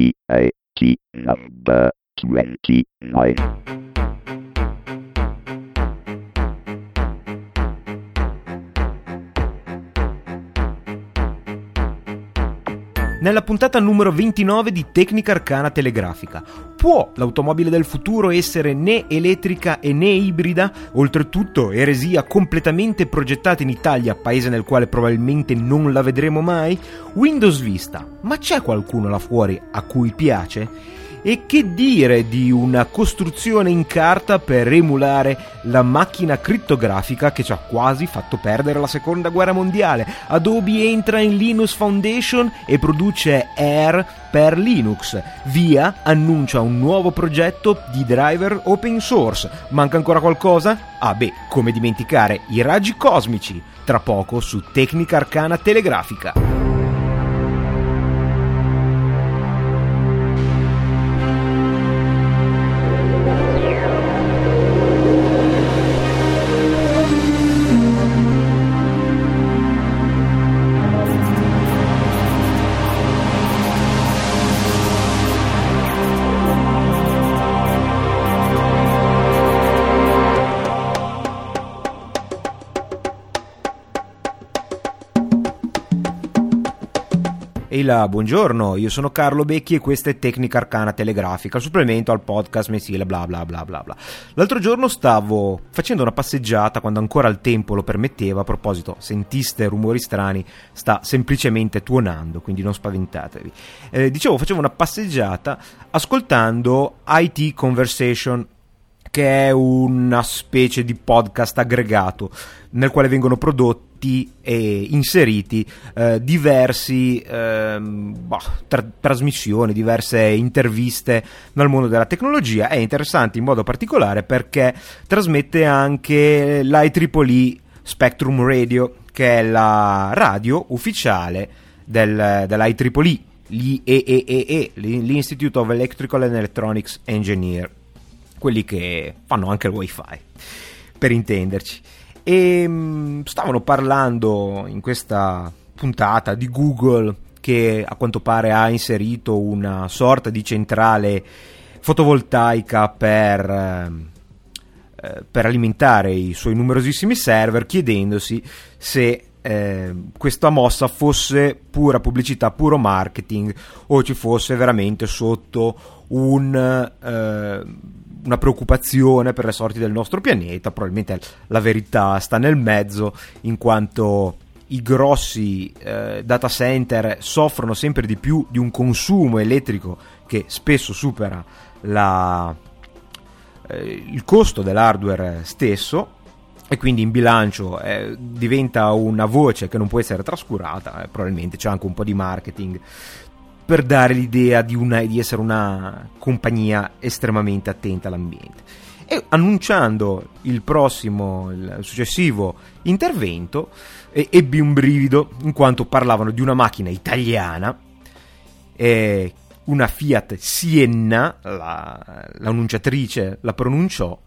IT number 29. Nella puntata numero 29 di Tecnica Arcana Telegrafica. Può l'automobile del futuro essere né elettrica e né ibrida? Oltretutto, eresia completamente progettata in Italia, paese nel quale probabilmente non la vedremo mai? Windows Vista, ma c'è qualcuno là fuori a cui piace? E che dire di una costruzione in carta per emulare la macchina crittografica che ci ha quasi fatto perdere la seconda guerra mondiale? Adobe entra in Linux Foundation e produce Air per Linux. Via annuncia un nuovo progetto di driver open source. Manca ancora qualcosa? Ah beh, come dimenticare i raggi cosmici? Tra poco su Tecnica Arcana Telegrafica. Buongiorno, io sono Carlo Becchi e questa è Tecnica Arcana Telegrafica, supplemento al podcast mensile bla bla bla bla bla. L'altro giorno stavo facendo una passeggiata quando ancora il tempo lo permetteva. A proposito, sentiste rumori strani, sta semplicemente tuonando, quindi non spaventatevi. Facevo una passeggiata ascoltando IT Conversation, che è una specie di podcast aggregato nel quale vengono prodotti e inseriti trasmissioni, diverse interviste dal mondo della tecnologia. È interessante in modo particolare perché trasmette anche la IEEE Spectrum Radio, che è la radio ufficiale della IEEE, l'IEEE, l'Institute of Electrical and Electronics Engineer, quelli che fanno anche il wifi, per intenderci. E stavano parlando in questa puntata di Google, che a quanto pare ha inserito una sorta di centrale fotovoltaica per alimentare i suoi numerosissimi server, chiedendosi se questa mossa fosse pura pubblicità, puro marketing, o ci fosse veramente sotto una preoccupazione per le sorti del nostro pianeta. Probabilmente la verità sta nel mezzo, in quanto i grossi data center soffrono sempre di più di un consumo elettrico che spesso supera il costo dell'hardware stesso, e quindi in bilancio diventa una voce che non può essere trascurata. Probabilmente c'è anche un po' di marketing per dare l'idea di essere una compagnia estremamente attenta all'ambiente. E annunciando il successivo intervento, ebbi un brivido, in quanto parlavano di una macchina italiana, una Fiat Siena, l'annunciatrice la pronunciò,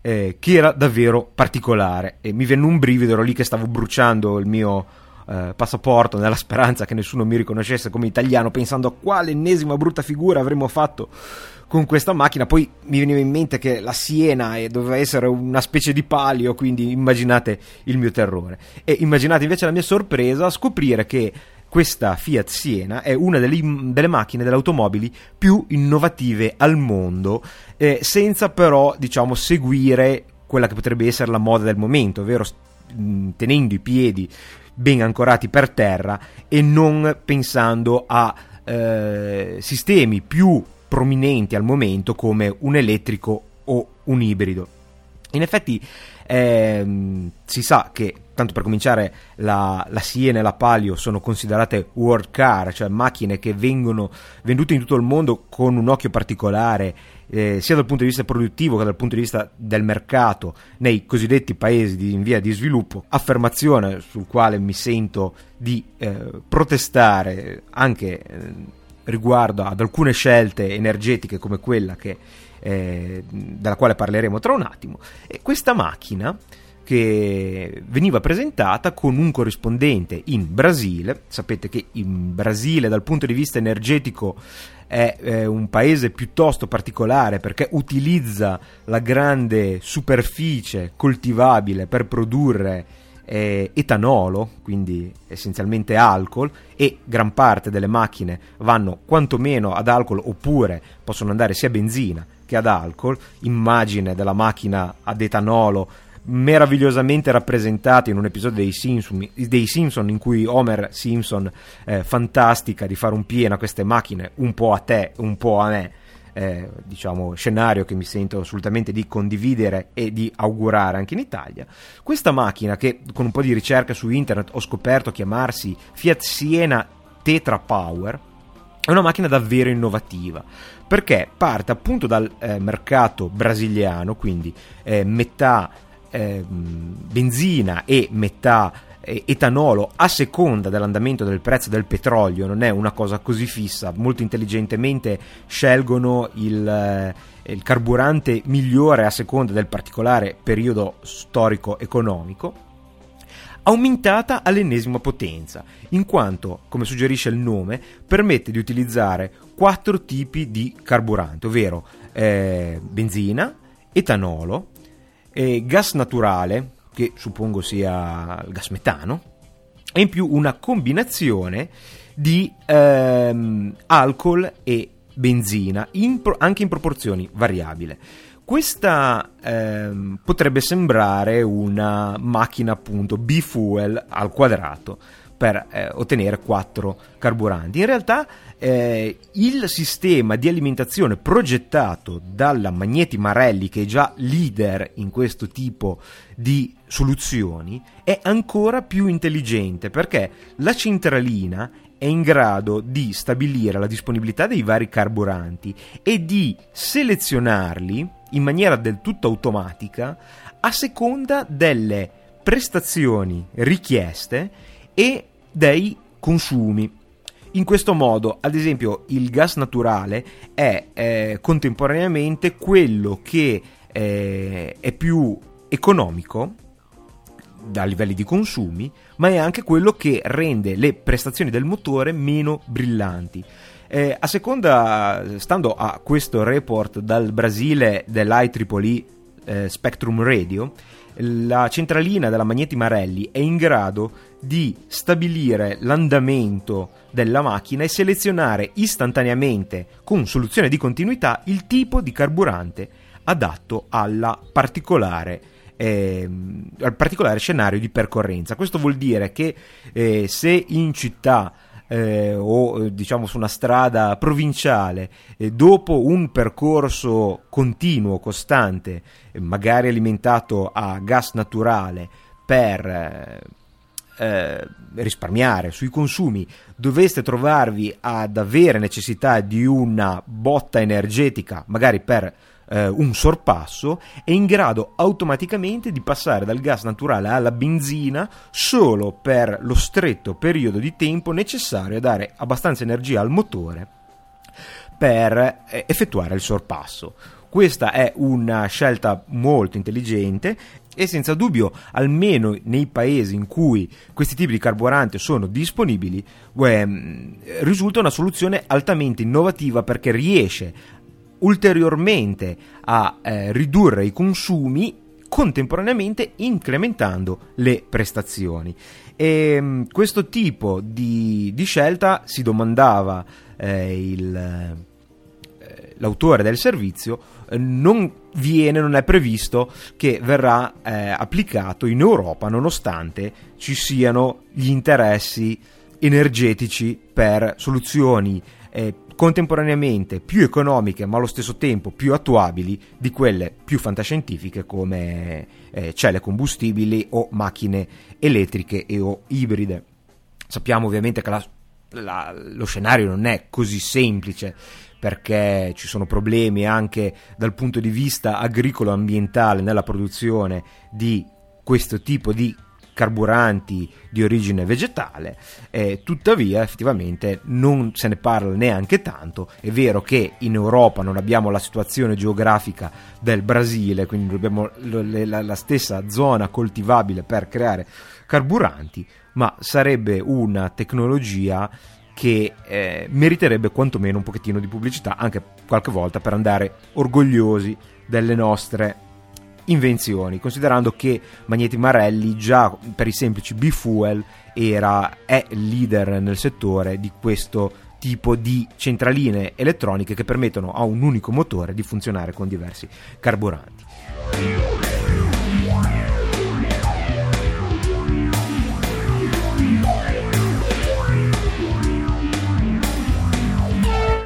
che era davvero particolare, e mi venne un brivido. Ero lì che stavo bruciando il mio passaporto nella speranza che nessuno mi riconoscesse come italiano, pensando a quale ennesima brutta figura avremmo fatto con questa macchina. Poi mi veniva in mente che la Siena doveva essere una specie di Palio, quindi immaginate il mio terrore, e immaginate invece la mia sorpresa a scoprire che questa Fiat Siena è una delle macchine, delle automobili più innovative al mondo, senza però, diciamo, seguire quella che potrebbe essere la moda del momento, ovvero tenendo i piedi ben ancorati per terra e non pensando a sistemi più prominenti al momento come un elettrico o un ibrido. In effetti si sa che, tanto per cominciare, la Siena e la Palio sono considerate world car, cioè macchine che vengono vendute in tutto il mondo con un occhio particolare, sia dal punto di vista produttivo che dal punto di vista del mercato, nei cosiddetti paesi in via di sviluppo. Affermazione sul quale mi sento di protestare anche riguardo ad alcune scelte energetiche come quella della quale parleremo tra un attimo. E questa macchina che veniva presentata con un corrispondente in Brasile. Sapete che in Brasile dal punto di vista energetico è un paese piuttosto particolare, perché utilizza la grande superficie coltivabile per produrre etanolo, quindi essenzialmente alcol, e gran parte delle macchine vanno quantomeno ad alcol oppure possono andare sia a benzina che ad alcol. Immagine della macchina ad etanolo meravigliosamente rappresentata in un episodio dei Simpson in cui Homer Simpson fantastica di fare un pieno a queste macchine, un po' a te, un po' a me, diciamo scenario che mi sento assolutamente di condividere e di augurare anche in Italia. Questa macchina, che con un po' di ricerca su internet ho scoperto chiamarsi Fiat Siena Tetra Power, è una macchina davvero innovativa, perché parte appunto dal mercato brasiliano, quindi metà benzina e metà etanolo a seconda dell'andamento del prezzo del petrolio. Non è una cosa così fissa, molto intelligentemente scelgono il carburante migliore a seconda del particolare periodo storico economico, aumentata all'ennesima potenza, in quanto, come suggerisce il nome, permette di utilizzare 4 tipi di carburante, ovvero benzina, etanolo, gas naturale, che suppongo sia il gas metano, e in più una combinazione di alcol e benzina, anche in proporzioni variabili. Questa potrebbe sembrare una macchina appunto bifuel al quadrato, per ottenere 4 carburanti. In realtà il sistema di alimentazione progettato dalla Magneti Marelli, che è già leader in questo tipo di soluzioni, è ancora più intelligente, perché la centralina è in grado di stabilire la disponibilità dei vari carburanti e di selezionarli in maniera del tutto automatica a seconda delle prestazioni richieste e dei consumi. In questo modo, ad esempio, il gas naturale è contemporaneamente quello che è più economico da livelli di consumi, ma è anche quello che rende le prestazioni del motore meno brillanti. A seconda, stando a questo report dal Brasile dell'IEEE Spectrum Radio, la centralina della Magneti Marelli è in grado di stabilire l'andamento della macchina e selezionare istantaneamente, con soluzione di continuità, il tipo di carburante adatto al particolare scenario di percorrenza. Questo vuol dire che se in città o diciamo su una strada provinciale, dopo un percorso continuo, costante, magari alimentato a gas naturale per risparmiare sui consumi, doveste trovarvi ad avere necessità di una botta energetica, magari per un sorpasso, è in grado automaticamente di passare dal gas naturale alla benzina solo per lo stretto periodo di tempo necessario a dare abbastanza energia al motore per effettuare il sorpasso. Questa è una scelta molto intelligente e senza dubbio, almeno nei paesi in cui questi tipi di carburante sono disponibili, risulta una soluzione altamente innovativa, perché riesce ulteriormente a ridurre i consumi, contemporaneamente incrementando le prestazioni. E questo tipo di scelta, si domandava l'autore del servizio, non è previsto che verrà applicato in Europa, nonostante ci siano gli interessi energetici per soluzioni contemporaneamente più economiche ma allo stesso tempo più attuabili di quelle più fantascientifiche, come celle combustibili o macchine elettriche e o ibride. Sappiamo ovviamente che lo scenario non è così semplice, perché ci sono problemi anche dal punto di vista agricolo ambientale nella produzione di questo tipo di carburanti di origine vegetale, tuttavia effettivamente non se ne parla neanche tanto. È vero che in Europa non abbiamo la situazione geografica del Brasile, quindi abbiamo la stessa zona coltivabile per creare carburanti, ma sarebbe una tecnologia che meriterebbe quantomeno un pochettino di pubblicità, anche qualche volta, per andare orgogliosi delle nostre invenzioni, considerando che Magneti Marelli già per i semplici B-Fuel è leader nel settore di questo tipo di centraline elettroniche che permettono a un unico motore di funzionare con diversi carburanti.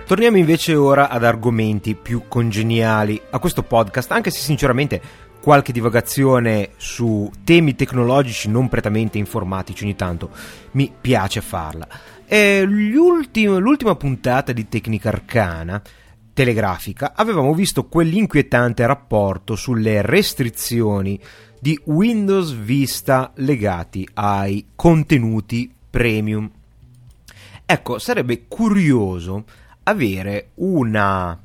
Torniamo invece ora ad argomenti più congeniali a questo podcast, anche se sinceramente qualche divagazione su temi tecnologici non prettamente informatici ogni tanto mi piace farla. L'ultima puntata di Tecnica Arcana Telegrafica avevamo visto quell'inquietante rapporto sulle restrizioni di Windows Vista legati ai contenuti premium. Ecco, sarebbe curioso avere una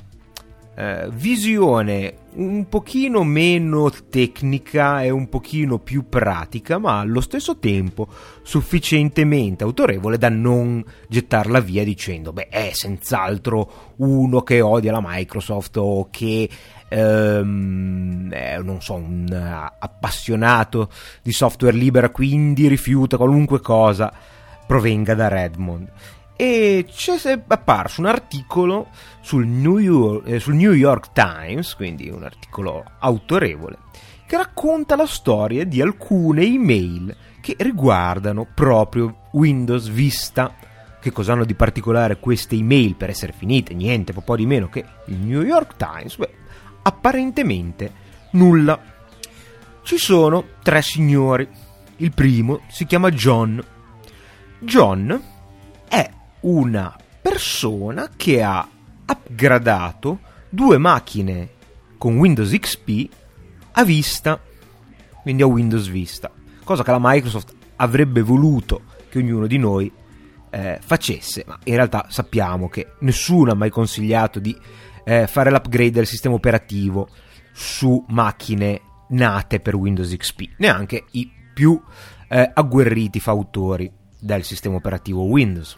visione un pochino meno tecnica e un pochino più pratica, ma allo stesso tempo sufficientemente autorevole da non gettarla via dicendo beh, è senz'altro uno che odia la Microsoft o che non so, un appassionato di software libero, quindi rifiuta qualunque cosa provenga da Redmond. E c'è apparso un articolo sul New York Times, quindi un articolo autorevole, che racconta la storia di alcune email che riguardano proprio Windows Vista. Che cosa hanno di particolare queste email per essere finite? Niente, po' di meno che il New York Times? Beh, apparentemente nulla. Ci sono tre signori. Il primo si chiama John. È una persona che ha upgradato 2 macchine con Windows XP a Vista, quindi a Windows Vista, cosa che la Microsoft avrebbe voluto che ognuno di noi facesse, ma in realtà sappiamo che nessuno ha mai consigliato di fare l'upgrade del sistema operativo su macchine nate per Windows XP, neanche i più agguerriti fautori del sistema operativo Windows.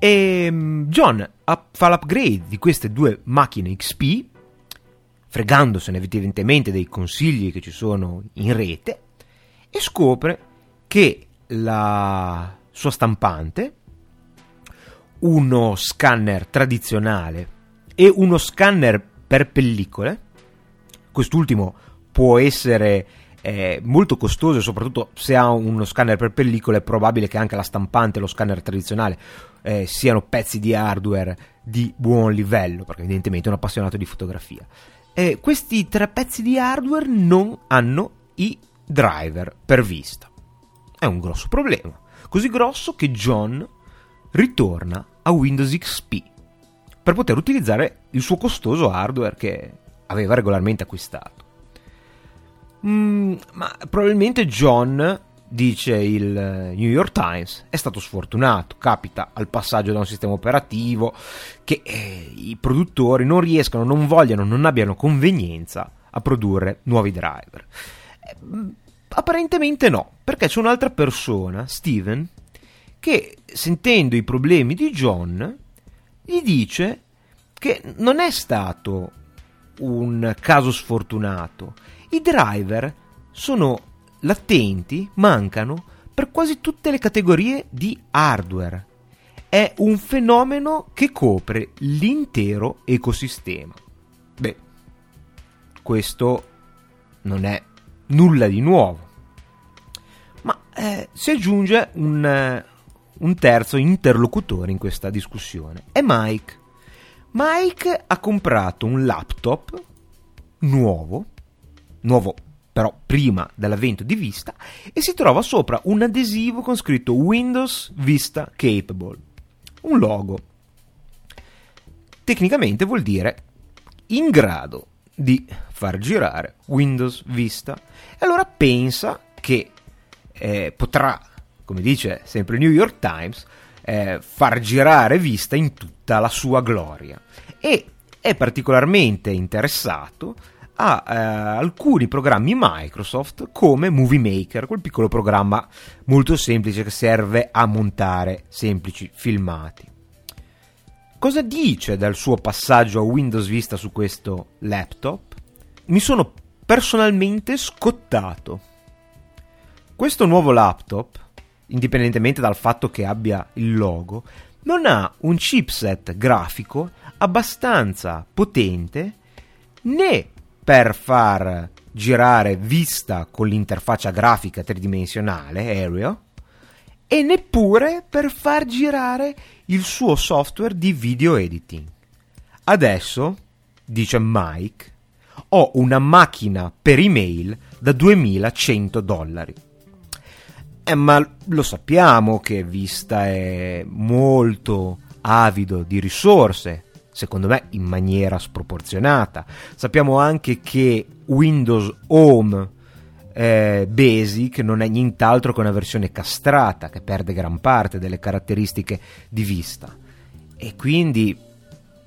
E John fa l'upgrade di queste 2 macchine XP, fregandosene evidentemente dei consigli che ci sono in rete, e scopre che la sua stampante, uno scanner tradizionale e uno scanner per pellicole, quest'ultimo può essere molto costoso, soprattutto se ha uno scanner per pellicola è probabile che anche la stampante e lo scanner tradizionale siano pezzi di hardware di buon livello, perché evidentemente è un appassionato di fotografia. Questi 3 pezzi di hardware non hanno i driver per Vista. È un grosso problema, così grosso che John ritorna a Windows XP per poter utilizzare il suo costoso hardware che aveva regolarmente acquistato. Ma probabilmente John, dice il New York Times, è stato sfortunato, capita al passaggio da un sistema operativo che i produttori non riescano, non vogliono, non abbiano convenienza a produrre nuovi driver. Apparentemente no, perché c'è un'altra persona, Steven, che sentendo i problemi di John gli dice che non è stato un caso sfortunato. I driver sono latenti, mancano per quasi tutte le categorie di hardware. È un fenomeno che copre l'intero ecosistema. Beh, questo non è nulla di nuovo. Ma si aggiunge un terzo interlocutore in questa discussione. È Mike. Mike ha comprato un laptop nuovo però prima dell'avvento di Vista, e si trova sopra un adesivo con scritto Windows Vista Capable, un logo. Tecnicamente vuol dire in grado di far girare Windows Vista. E allora pensa che potrà, come dice sempre il New York Times, far girare Vista in tutta la sua gloria, e è particolarmente interessato a alcuni programmi Microsoft come Movie Maker, quel piccolo programma molto semplice che serve a montare semplici filmati. Cosa dice dal suo passaggio a Windows Vista su questo laptop? Mi sono personalmente scottato. Questo nuovo laptop, indipendentemente dal fatto che abbia il logo, non ha un chipset grafico abbastanza potente né per far girare Vista con l'interfaccia grafica tridimensionale Aerial, e neppure per far girare il suo software di video editing. Adesso, dice Mike, ho una macchina per email da $2100. Ma lo sappiamo che Vista è molto avido di risorse, secondo me in maniera sproporzionata. Sappiamo anche che Windows Home Basic non è nient'altro che una versione castrata che perde gran parte delle caratteristiche di Vista, e quindi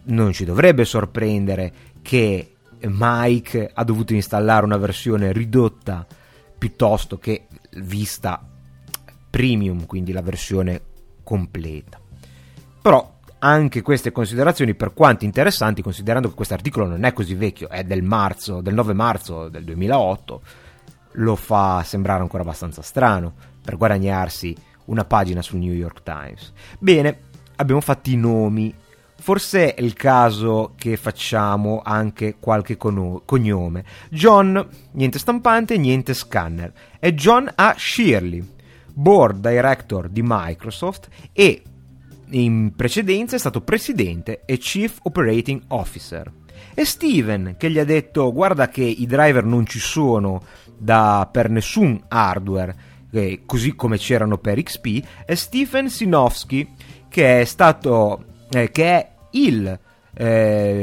non ci dovrebbe sorprendere che Mike ha dovuto installare una versione ridotta piuttosto che Vista Premium, quindi la versione completa. Però anche queste considerazioni, per quanto interessanti, considerando che questo articolo non è così vecchio, è del 9 marzo del 2008, lo fa sembrare ancora abbastanza strano per guadagnarsi una pagina sul New York Times. Bene, abbiamo fatto i nomi, forse è il caso che facciamo anche qualche cognome. John, niente stampante, niente scanner, è John A. Shirley, board director di Microsoft, e in precedenza è stato presidente e chief operating officer. E Steven, che gli ha detto: guarda che i driver non ci sono per nessun hardware, così come c'erano per XP, è Steven Sinofsky, che è il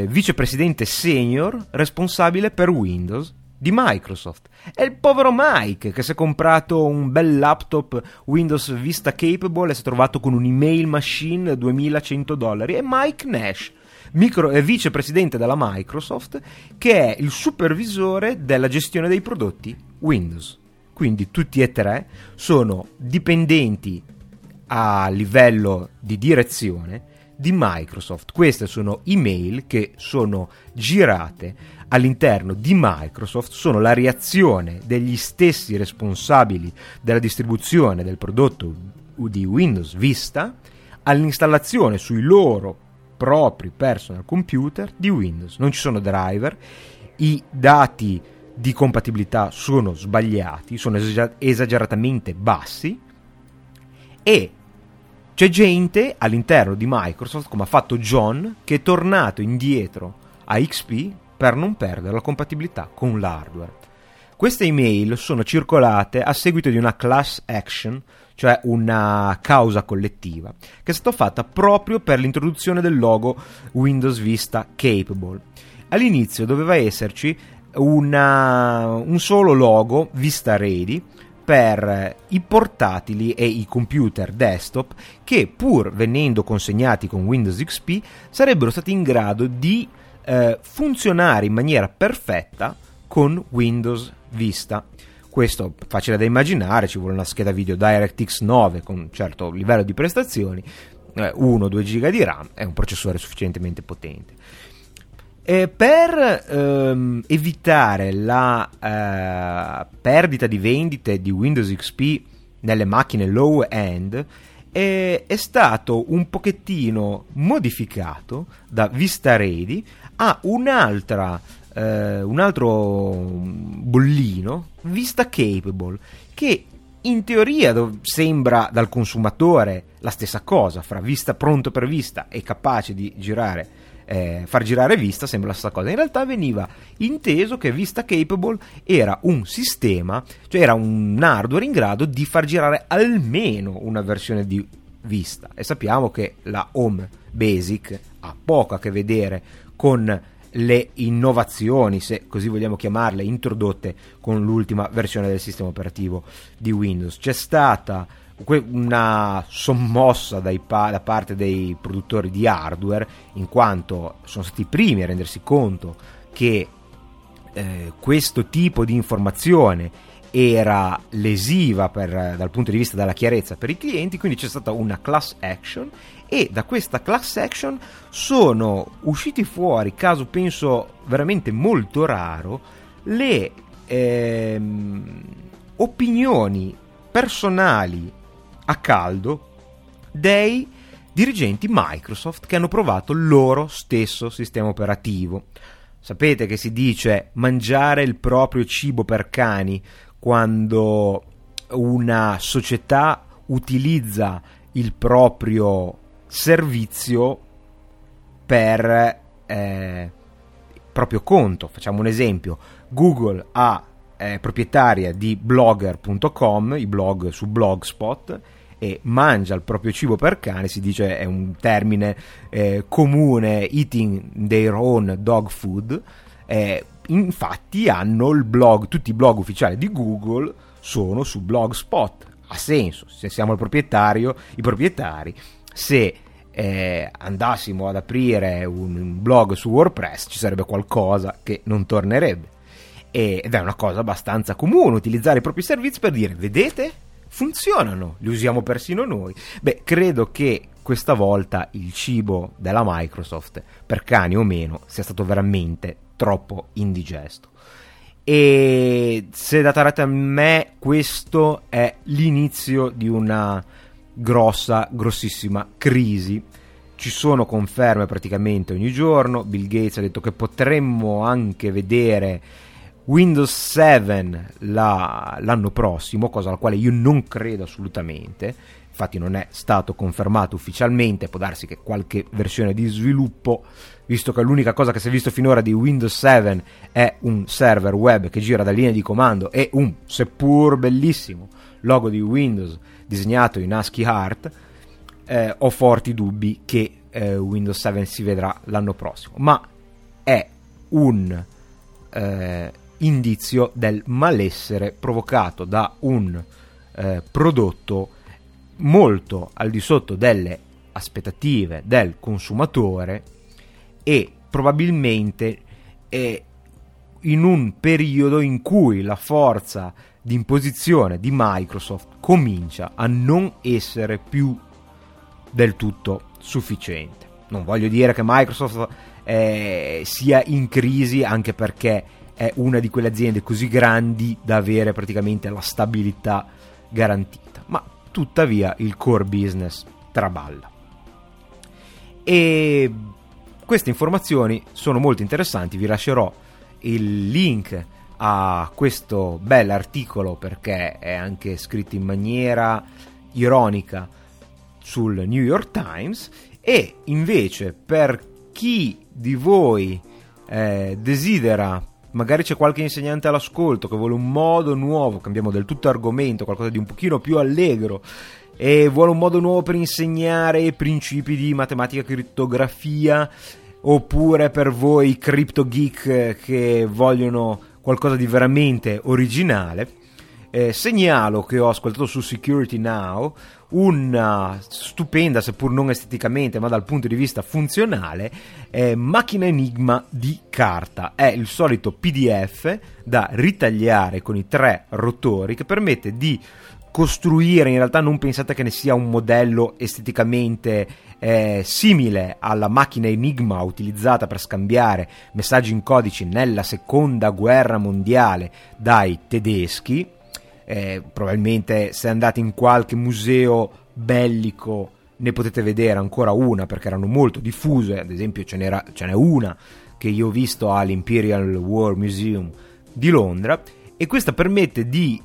vicepresidente senior responsabile per Windows di Microsoft. È il povero Mike che si è comprato un bel laptop Windows Vista Capable e si è trovato con un'email machine $2100. È Mike Nash, vicepresidente della Microsoft, che è il supervisore della gestione dei prodotti Windows. Quindi tutti e tre sono dipendenti a livello di direzione di Microsoft. Queste sono email che sono girate all'interno di Microsoft, sono la reazione degli stessi responsabili della distribuzione del prodotto di Windows Vista all'installazione sui loro propri personal computer di Windows. Non ci sono driver, i dati di compatibilità sono sbagliati, sono esageratamente bassi, e c'è gente all'interno di Microsoft, come ha fatto John, che è tornato indietro a XP per non perdere la compatibilità con l'hardware. Queste email sono circolate a seguito di una class action, cioè una causa collettiva, che è stata fatta proprio per l'introduzione del logo Windows Vista Capable. All'inizio doveva esserci un solo logo Vista Ready per i portatili e i computer desktop che, pur venendo consegnati con Windows XP, sarebbero stati in grado di funzionare in maniera perfetta con Windows Vista. Questo facile da immaginare, ci vuole una scheda video DirectX 9 con un certo livello di prestazioni, 1-2 giga di RAM e un processore sufficientemente potente. E per evitare la perdita di vendite di Windows XP nelle macchine low-end, è stato un pochettino modificato da Vista Ready a un altro bollino Vista Capable, che in teoria sembra dal consumatore la stessa cosa. Fra Vista pronto per Vista e capace di far girare Vista sembra la stessa cosa. In realtà veniva inteso che Vista Capable era un sistema, cioè era un hardware in grado di far girare almeno una versione di Vista, e sappiamo che la Home Basic ha poco a che vedere con le innovazioni, se così vogliamo chiamarle, introdotte con l'ultima versione del sistema operativo di Windows. C'è stata una sommossa da parte dei produttori di hardware, in quanto sono stati i primi a rendersi conto che questo tipo di informazione era lesiva dal punto di vista della chiarezza per i clienti, quindi c'è stata una class action, e da questa class action sono usciti fuori, caso penso veramente molto raro, le opinioni personali a caldo dei dirigenti Microsoft che hanno provato il loro stesso sistema operativo. Sapete che si dice mangiare il proprio cibo per cani, quando una società utilizza il proprio servizio per proprio conto. Facciamo un esempio: Google è proprietaria di blogger.com, i blog su Blogspot, e mangia il proprio cibo per cane, si dice, è un termine comune, eating their own dog food. Infatti hanno il blog, tutti i blog ufficiali di Google sono su Blogspot. Ha senso, se siamo i proprietari, se andassimo ad aprire un blog su WordPress ci sarebbe qualcosa che non tornerebbe, ed è una cosa abbastanza comune utilizzare i propri servizi per dire: vedete, funzionano, li usiamo persino noi. Beh, credo che questa volta il cibo della Microsoft, per cani o meno, sia stato veramente troppo indigesto, e se da tarata a me questo è l'inizio di una grossissima crisi. Ci sono conferme praticamente ogni giorno. Bill Gates ha detto che potremmo anche vedere Windows 7 l'anno prossimo, cosa alla quale io non credo assolutamente. Infatti non è stato confermato ufficialmente, può darsi che qualche versione di sviluppo, visto che l'unica cosa che si è visto finora di Windows 7 è un server web che gira da linea di comando e un, seppur bellissimo, logo di Windows disegnato in ASCII art. Ho forti dubbi che Windows 7 si vedrà l'anno prossimo, ma è un indizio del malessere provocato da un prodotto molto al di sotto delle aspettative del consumatore, e probabilmente in un periodo in cui la forza di imposizione di Microsoft comincia a non essere più del tutto sufficiente. Non voglio dire che Microsoft sia in crisi, anche perché è una di quelle aziende così grandi da avere praticamente la stabilità garantita, ma tuttavia il core business traballa. E queste informazioni sono molto interessanti, vi lascerò il link a questo bell'articolo, perché è anche scritto in maniera ironica, sul New York Times. E invece per chi di voi desidera, magari c'è qualche insegnante all'ascolto che vuole un modo nuovo, cambiamo del tutto argomento, qualcosa di un pochino più allegro, e vuole un modo nuovo per insegnare principi di matematica e crittografia, oppure per voi crypto geek che vogliono qualcosa di veramente originale, segnalo che ho ascoltato su Security Now una stupenda, seppur non esteticamente ma dal punto di vista funzionale, macchina Enigma di carta. È il solito PDF da ritagliare con i 3 rotori, che permette di costruire, in realtà non pensate che ne sia un modello esteticamente simile alla macchina Enigma utilizzata per scambiare messaggi in codici nella seconda guerra mondiale dai tedeschi. Probabilmente se andate in qualche museo bellico ne potete vedere ancora una, perché erano molto diffuse. Ad esempio ce n'è una che io ho visto all'Imperial War Museum di Londra, e questa permette di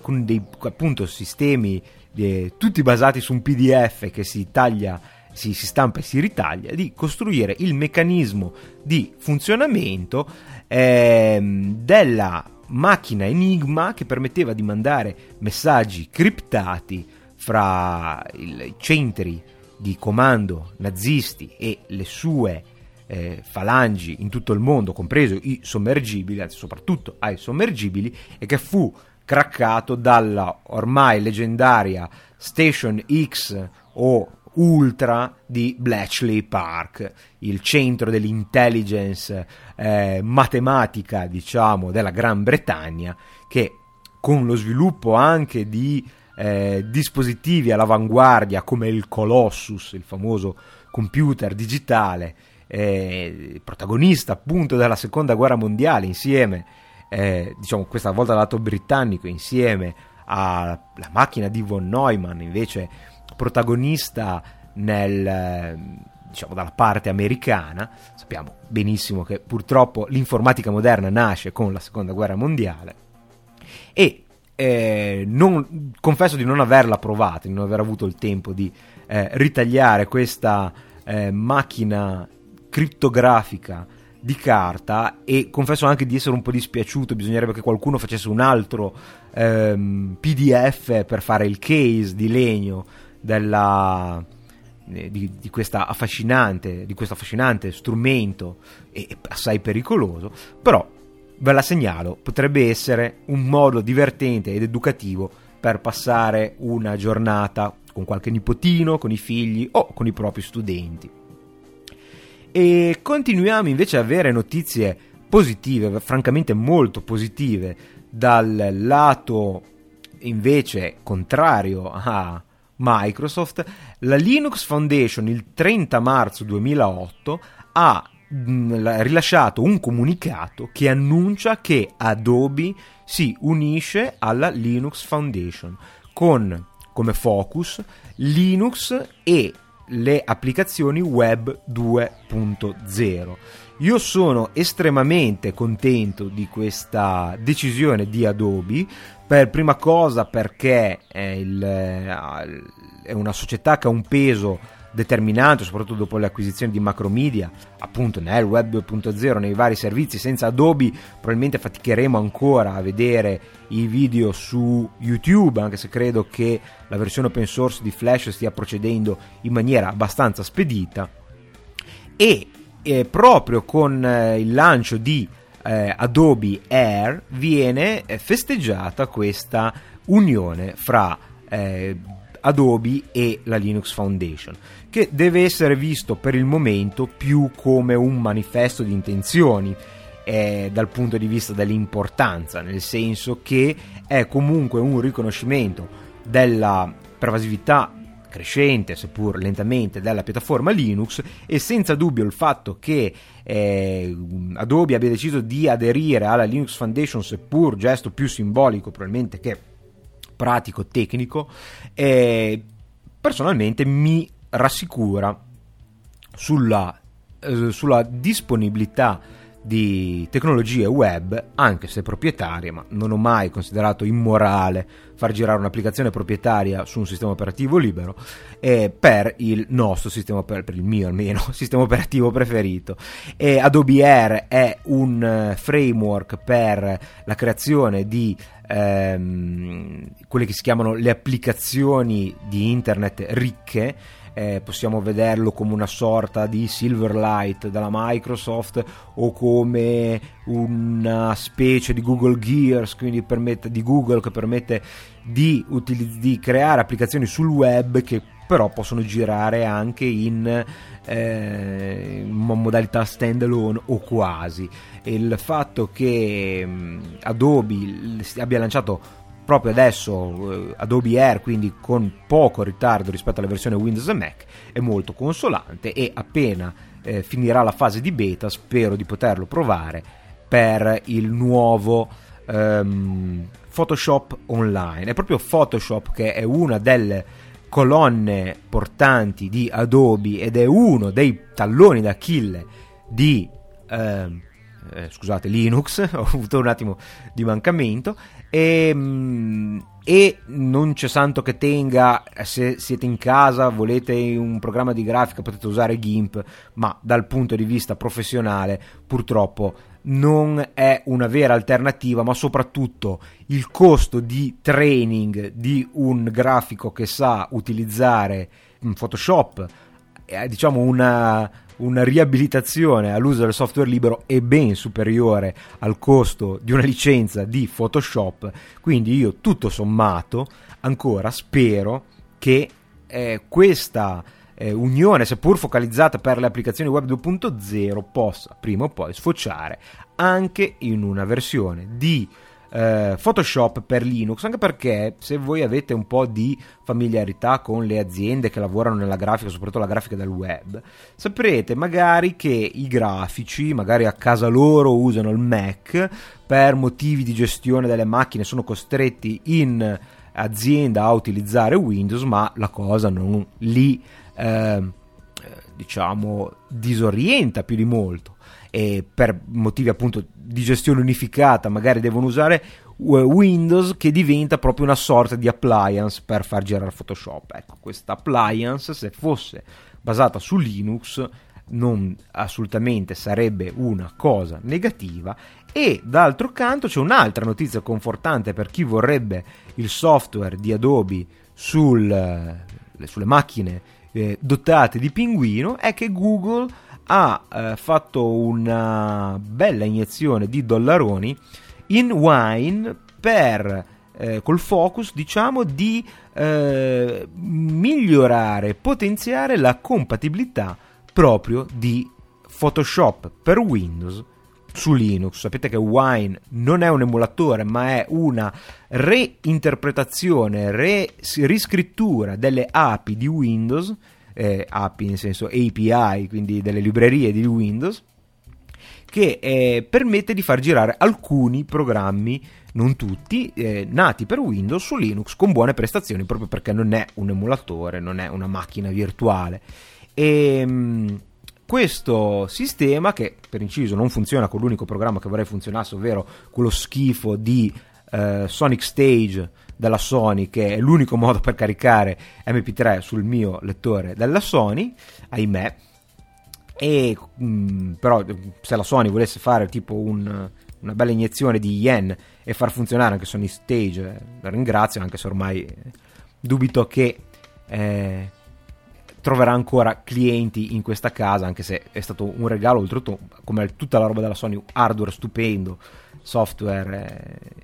con dei appunto sistemi tutti basati su un PDF che si taglia, si stampa e si ritaglia, di costruire il meccanismo di funzionamento della macchina Enigma, che permetteva di mandare messaggi criptati fra i centri di comando nazisti e le sue falangi in tutto il mondo, compreso i sommergibili, anzi soprattutto ai sommergibili, e che fu craccato dalla ormai leggendaria Station X o Ultra di Bletchley Park, il centro dell'intelligence matematica, diciamo, della Gran Bretagna, che con lo sviluppo anche di dispositivi all'avanguardia come il Colossus, il famoso computer digitale, protagonista appunto della Seconda Guerra Mondiale, insieme, diciamo questa volta dal lato britannico, insieme alla macchina di von Neumann, invece protagonista diciamo dalla parte americana. Sappiamo benissimo che purtroppo l'informatica moderna nasce con la Seconda Guerra Mondiale, e confesso di non averla provata, di non aver avuto il tempo di ritagliare questa macchina criptografica di carta, e confesso anche di essere un po' dispiaciuto. Bisognerebbe che qualcuno facesse un altro PDF per fare il case di legno di questo affascinante strumento e assai pericoloso, però ve la segnalo, potrebbe essere un modo divertente ed educativo per passare una giornata con qualche nipotino, con i figli o con i propri studenti. E continuiamo invece a avere notizie positive, francamente molto positive, dal lato invece contrario a Microsoft. La Linux Foundation il 30 marzo 2008 ha rilasciato un comunicato che annuncia che Adobe si unisce alla Linux Foundation con come focus Linux e le applicazioni web 2.0. Io sono estremamente contento di questa decisione di Adobe, per prima cosa perché è una società che ha un peso determinante, soprattutto dopo le acquisizioni di Macromedia, appunto nel web 2.0, nei vari servizi. Senza Adobe probabilmente faticheremo ancora a vedere i video su YouTube, anche se credo che la versione open source di Flash stia procedendo in maniera abbastanza spedita. E proprio con il lancio di Adobe Air viene festeggiata questa unione fra Adobe e la Linux Foundation, che deve essere visto per il momento più come un manifesto di intenzioni dal punto di vista dell'importanza, nel senso che è comunque un riconoscimento della pervasività crescente, seppur lentamente, della piattaforma Linux, e senza dubbio il fatto che Adobe abbia deciso di aderire alla Linux Foundation, seppur gesto più simbolico probabilmente che pratico, tecnico, personalmente mi rassicura sulla disponibilità di tecnologie web, anche se proprietarie, ma non ho mai considerato immorale far girare un'applicazione proprietaria su un sistema operativo libero, per il nostro sistema, per il mio almeno sistema operativo preferito. E Adobe Air è un framework per la creazione di quelle che si chiamano le applicazioni di internet ricche. Possiamo vederlo come una sorta di Silverlight della Microsoft, o come una specie di Google Gears, quindi di Google, che permette di creare applicazioni sul web che però possono girare anche in modalità stand alone o quasi. Il fatto che Adobe abbia lanciato proprio adesso Adobe Air, quindi con poco ritardo rispetto alla versione Windows e Mac, è molto consolante, e appena finirà la fase di beta spero di poterlo provare per il nuovo Photoshop Online. È proprio Photoshop che è una delle colonne portanti di Adobe ed è uno dei talloni d'Achille di Linux. Ho avuto un attimo di mancamento, e non c'è santo che tenga. Se siete in casa, volete un programma di grafica, potete usare GIMP, ma dal punto di vista professionale purtroppo non è una vera alternativa, ma soprattutto il costo di training di un grafico che sa utilizzare in Photoshop, diciamo una riabilitazione all'uso del software libero è ben superiore al costo di una licenza di Photoshop, quindi io tutto sommato ancora spero che questa unione, seppur focalizzata per le applicazioni web 2.0, possa prima o poi sfociare anche in una versione di Photoshop per Linux, anche perché se voi avete un po' di familiarità con le aziende che lavorano nella grafica, soprattutto la grafica del web, saprete magari che i grafici, magari a casa loro usano il Mac, per motivi di gestione delle macchine sono costretti in azienda a utilizzare Windows, ma la cosa non li diciamo disorienta più di molto, e per motivi appunto di gestione unificata magari devono usare Windows, che diventa proprio una sorta di appliance per far girare Photoshop. Ecco, questa appliance, se fosse basata su Linux, non assolutamente sarebbe una cosa negativa. E d'altro canto c'è un'altra notizia confortante per chi vorrebbe il software di Adobe sulle macchine dotate di pinguino, è che Google ha fatto una bella iniezione di $, in Wine per col focus, diciamo, di migliorare, potenziare la compatibilità proprio di Photoshop per Windows su Linux. Sapete che Wine non è un emulatore, ma è una reinterpretazione, riscrittura delle API di Windows, API nel senso API, quindi delle librerie di Windows, che permette di far girare alcuni programmi, non tutti, nati per Windows su Linux con buone prestazioni, proprio perché non è un emulatore, non è una macchina virtuale. E questo sistema, che per inciso non funziona con l'unico programma che vorrei funzionasse, ovvero quello schifo di Sonic Stage della Sony, che è l'unico modo per caricare MP3 sul mio lettore della Sony, ahimè. E però se la Sony volesse fare tipo una bella iniezione di yen e far funzionare anche Sonic Stage, la ringrazio, anche se ormai dubito che troverà ancora clienti in questa casa, anche se è stato un regalo, oltretutto, come tutta la roba della Sony, hardware stupendo, software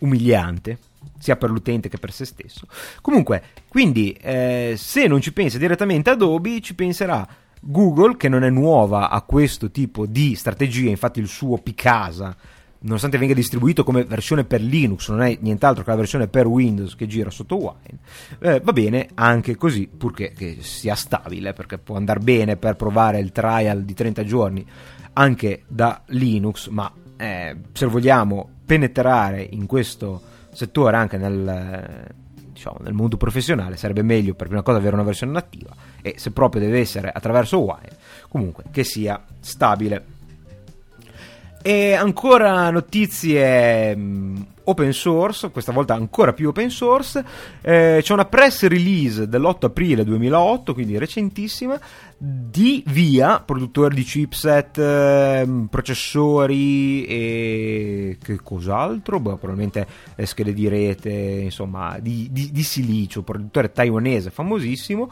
umiliante sia per l'utente che per se stesso. Comunque, quindi se non ci pensa direttamente Adobe, ci penserà Google, che non è nuova a questo tipo di strategia. Infatti il suo Picasa, nonostante venga distribuito come versione per Linux, non è nient'altro che la versione per Windows che gira sotto Wine, va bene anche così, purché che sia stabile, perché può andare bene per provare il trial di 30 giorni anche da Linux, ma se vogliamo penetrare in questo settore anche nel mondo professionale, sarebbe meglio per prima cosa avere una versione nativa, e se proprio deve essere attraverso Wine, comunque che sia stabile. E ancora notizie open source, questa volta ancora più open source. C'è una press release dell'8 aprile 2008, quindi recentissima, di VIA, produttore di chipset, processori e che cos'altro? Probabilmente schede di rete, insomma, di silicio, produttore taiwanese famosissimo.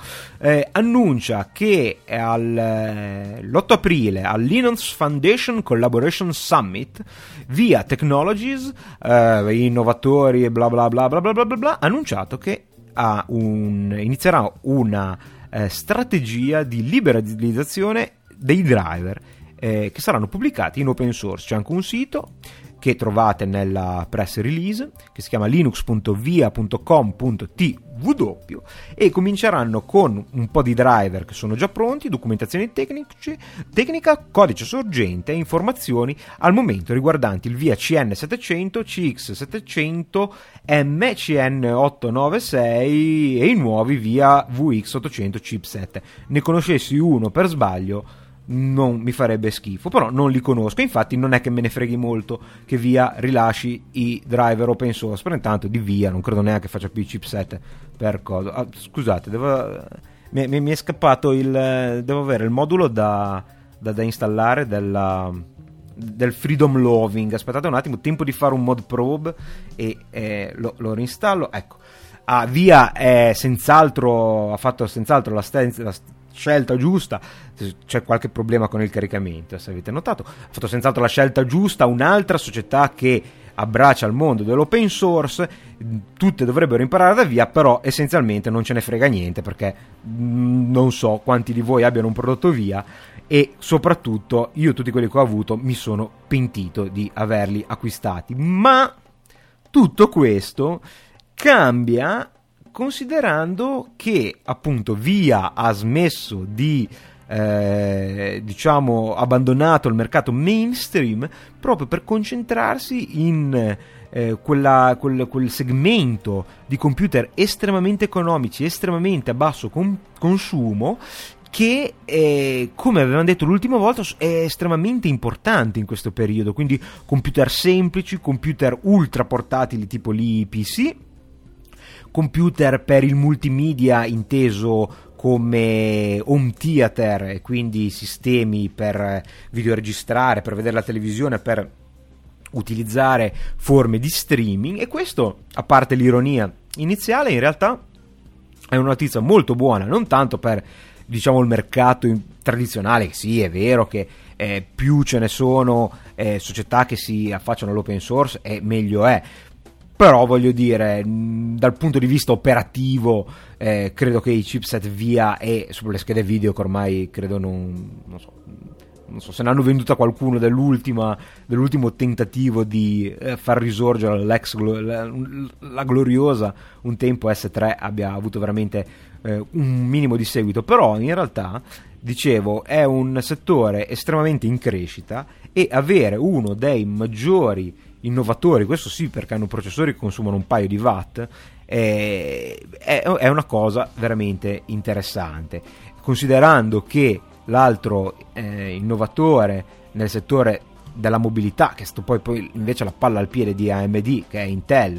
Annuncia che l'8 aprile al Linux Foundation Collaboration Summit, VIA Technologies, innovatori e bla bla bla bla bla bla bla, ha annunciato che inizierà una strategia di liberalizzazione dei driver che saranno pubblicati in open source. C'è anche un sito che trovate nella press release, che si chiama linux.via.com.tw, e cominceranno con un po' di driver che sono già pronti, documentazione tecnica, codice sorgente e informazioni al momento riguardanti il VIA CN700, CX700, MCN896 e i nuovi VIA VX800 chipset. Ne conoscessi uno per sbaglio, non mi farebbe schifo, però non li conosco, infatti non è che me ne freghi molto che VIA rilasci i driver open source, però intanto di VIA non credo neanche faccia più i chipset per cosa. Scusate, mi è scappato devo avere il modulo da installare del freedom loving, aspettate un attimo, tempo di fare un mod probe e lo reinstallo, ecco. VIA è senz'altro, ha fatto senz'altro la scelta giusta. C'è qualche problema con il caricamento, se avete notato. Ha fatto senz'altro la scelta giusta un'altra società che abbraccia il mondo dell'open source, tutte dovrebbero imparare da via, però essenzialmente non ce ne frega niente, perché non so quanti di voi abbiano un prodotto via, e soprattutto io tutti quelli che ho avuto mi sono pentito di averli acquistati. Ma tutto questo cambia considerando che appunto Via ha smesso di abbandonato il mercato mainstream proprio per concentrarsi in quel segmento di computer estremamente economici, estremamente a basso consumo, che come avevamo detto l'ultima volta è estremamente importante in questo periodo. Quindi computer semplici, computer ultra portatili tipo gli PC, computer per il multimedia inteso come home theater, e quindi sistemi per videoregistrare, per vedere la televisione, per utilizzare forme di streaming. E questo, a parte l'ironia iniziale, in realtà è una notizia molto buona, non tanto per il mercato tradizionale, che sì, è vero che più ce ne sono società che si affacciano all'open source e meglio è. Però voglio dire, dal punto di vista operativo, credo che i chipset Via e sulle schede video, che ormai credo non so se ne hanno venduta qualcuno dell'ultimo tentativo di far risorgere la gloriosa un tempo S3, abbia avuto veramente un minimo di seguito. Però in realtà, dicevo, è un settore estremamente in crescita, e avere uno dei maggiori innovatori, questo sì, perché hanno processori che consumano un paio di watt, è una cosa veramente interessante, considerando che l'altro innovatore nel settore della mobilità, che sto poi invece la palla al piede di AMD, che è Intel,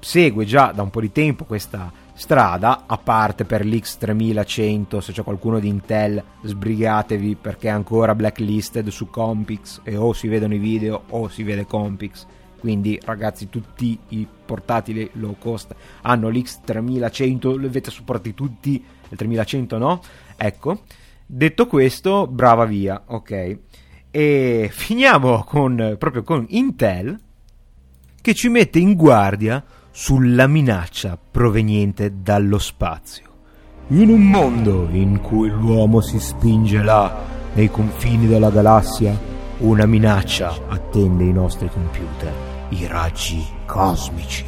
segue già da un po' di tempo questa strada, a parte per l'X3100, se c'è qualcuno di Intel sbrigatevi, perché è ancora blacklisted su Compix, e o si vedono i video o si vede Compix. Quindi ragazzi, tutti i portatili low cost hanno l'X3100, lo avete supportati tutti, il 3100 no? Ecco, detto questo, brava Via, ok. E finiamo con Intel, che ci mette in guardia sulla minaccia proveniente dallo spazio. In un mondo in cui l'uomo si spinge là nei confini della galassia, una minaccia attende i nostri computer, i raggi cosmici.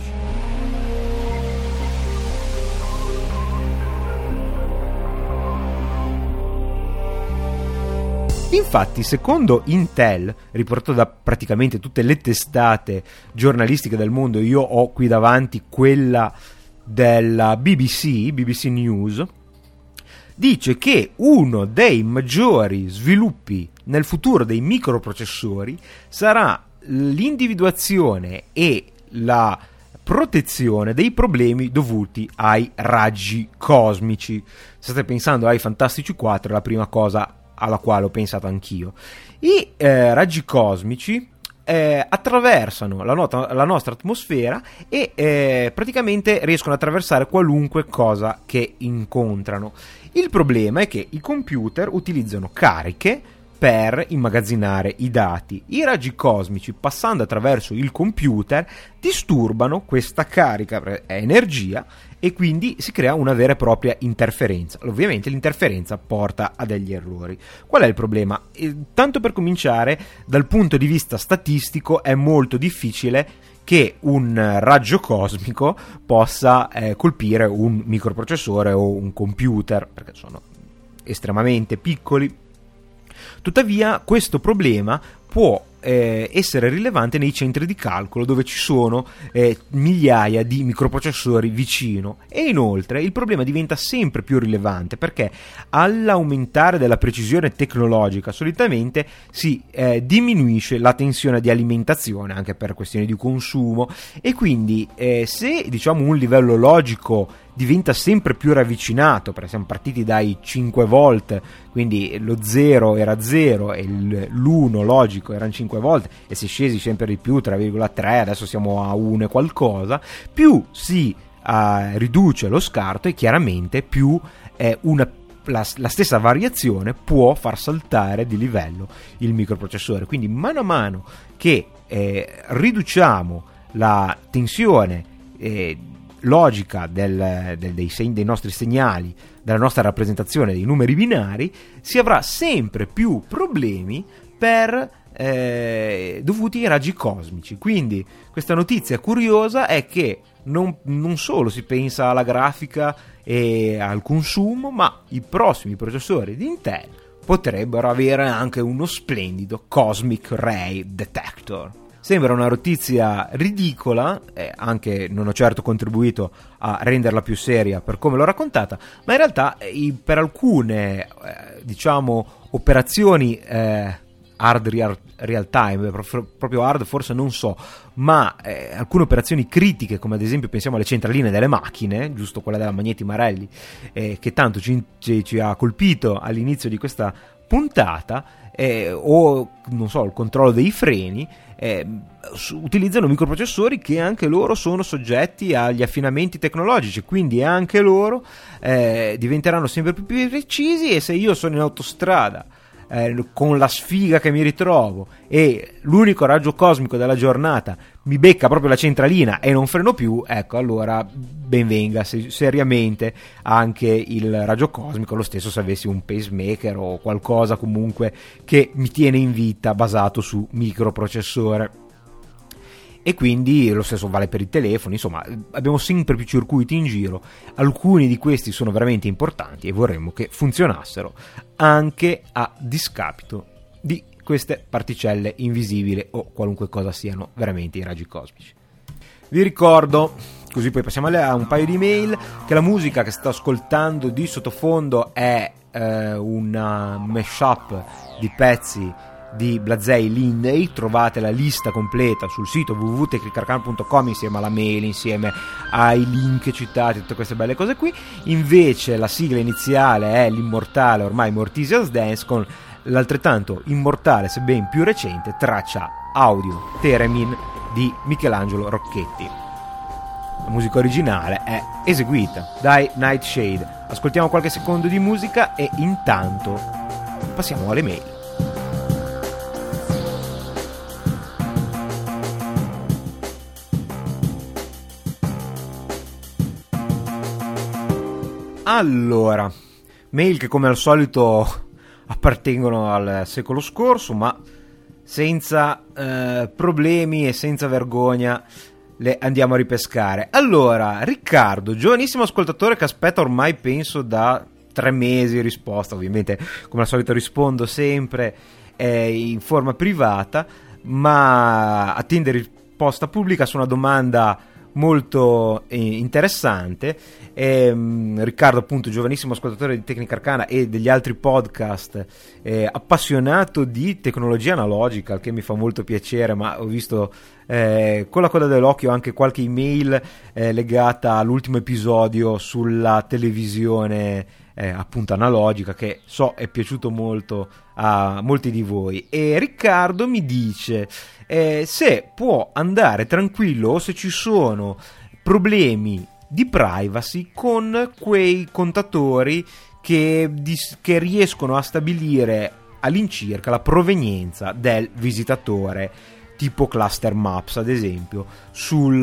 Infatti, secondo Intel, riportato da praticamente tutte le testate giornalistiche del mondo, io ho qui davanti quella della BBC News, dice che uno dei maggiori sviluppi nel futuro dei microprocessori sarà l'individuazione e la protezione dei problemi dovuti ai raggi cosmici. Se state pensando ai Fantastici 4, la prima cosa alla quale ho pensato anch'io. I raggi cosmici attraversano la nostra atmosfera e praticamente riescono ad attraversare qualunque cosa che incontrano. Il problema è che i computer utilizzano cariche per immagazzinare i dati. I raggi cosmici, passando attraverso il computer, disturbano questa carica, è energia, e quindi si crea una vera e propria interferenza. Ovviamente l'interferenza porta a degli errori. Qual è il problema? Tanto per cominciare, dal punto di vista statistico è molto difficile che un raggio cosmico possa colpire un microprocessore o un computer, perché sono estremamente piccoli. Tuttavia, questo problema può essere rilevante nei centri di calcolo, dove ci sono migliaia di microprocessori vicino. E inoltre il problema diventa sempre più rilevante, perché all'aumentare della precisione tecnologica solitamente si diminuisce la tensione di alimentazione, anche per questioni di consumo, e quindi se un livello logico diventa sempre più ravvicinato, perché siamo partiti dai 5 volt, quindi lo 0 era 0 e l'1 logico erano 5 volt, e si è scesi sempre di più, 3,3, adesso siamo a 1 e qualcosa, più si riduce lo scarto, e chiaramente più è la stessa variazione può far saltare di livello il microprocessore. Quindi mano a mano che riduciamo la tensione logica dei nostri segnali, della nostra rappresentazione dei numeri binari, si avrà sempre più problemi dovuti ai raggi cosmici. Quindi questa notizia curiosa è che non solo si pensa alla grafica e al consumo, ma i prossimi processori di Intel potrebbero avere anche uno splendido Cosmic Ray Detector. Sembra una notizia ridicola, anche non ho certo contribuito a renderla più seria per come l'ho raccontata, ma in realtà per alcune operazioni hard real time, proprio hard forse non so, ma alcune operazioni critiche, come ad esempio pensiamo alle centraline delle macchine, giusto, quella della Magneti Marelli che tanto ci ha colpito all'inizio di questa puntata, o non so, il controllo dei freni, utilizzano microprocessori che anche loro sono soggetti agli affinamenti tecnologici, quindi anche loro diventeranno sempre più precisi. E se io sono in autostrada con la sfiga che mi ritrovo e l'unico raggio cosmico della giornata mi becca proprio la centralina e non freno più, ecco, allora benvenga seriamente anche il raggio cosmico, lo stesso se avessi un pacemaker o qualcosa comunque che mi tiene in vita basato su microprocessore. E quindi lo stesso vale per i telefoni, insomma abbiamo sempre più circuiti in giro, alcuni di questi sono veramente importanti e vorremmo che funzionassero anche a discapito di queste particelle invisibili o qualunque cosa siano veramente i raggi cosmici. Vi ricordo, così poi passiamo a un paio di mail, che la musica che sto ascoltando di sottofondo è una mashup di pezzi di Blazei Linney. Trovate la lista completa sul sito www.tecnicarcana.com insieme alla mail, insieme ai link citati, tutte queste belle cose qui. Invece la sigla iniziale è l'immortale ormai Mortisia's Dance, con l'altrettanto immortale sebbene più recente traccia audio Theremin di Michelangelo Rocchetti. La musica originale è eseguita dai Nightshade. Ascoltiamo qualche secondo di musica e intanto passiamo alle mail. Allora, mail che come al solito appartengono al secolo scorso, ma senza problemi e senza vergogna le andiamo a ripescare. Allora, Riccardo, giovanissimo ascoltatore che aspetta ormai penso da 3 mesi risposta, ovviamente come al solito rispondo sempre in forma privata, ma attende risposta pubblica su una domanda molto interessante. Riccardo, appunto, giovanissimo ascoltatore di Tecnica Arcana e degli altri podcast, appassionato di tecnologia analogica, che mi fa molto piacere, ma ho visto con la coda dell'occhio anche qualche email legata all'ultimo episodio sulla televisione appunto analogica, che so è piaciuto molto a molti di voi. E Riccardo mi dice se può andare tranquillo o se ci sono problemi di privacy con quei contatori che riescono a stabilire all'incirca la provenienza del visitatore, tipo cluster maps ad esempio, sui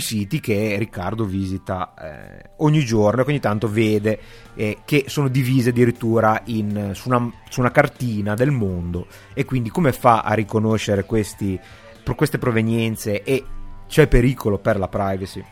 siti che Riccardo visita ogni giorno e ogni tanto vede che sono divise addirittura su una cartina del mondo. E quindi come fa a riconoscere queste provenienze, e c'è pericolo per la privacy?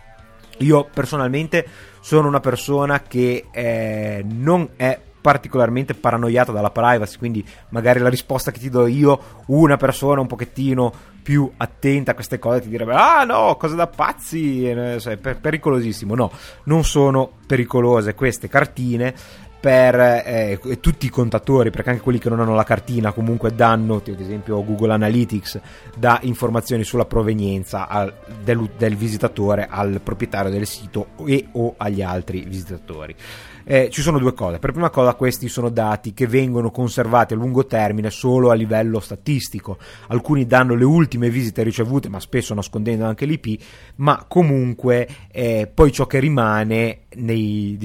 Io personalmente sono una persona che non è particolarmente paranoiata dalla privacy, quindi magari la risposta che ti do io, una persona un pochettino più attenta a queste cose ti direbbe: ah no, cosa da pazzi, è pericolosissimo. No, non sono pericolose queste cartine per tutti i contatori, perché anche quelli che non hanno la cartina comunque danno, ad esempio Google Analytics dà informazioni sulla provenienza del visitatore al proprietario del sito e o agli altri visitatori. Ci sono due cose. Per prima cosa, questi sono dati che vengono conservati a lungo termine solo a livello statistico. Alcuni danno le ultime visite ricevute, ma spesso nascondendo anche l'IP, ma comunque poi ciò che rimane negli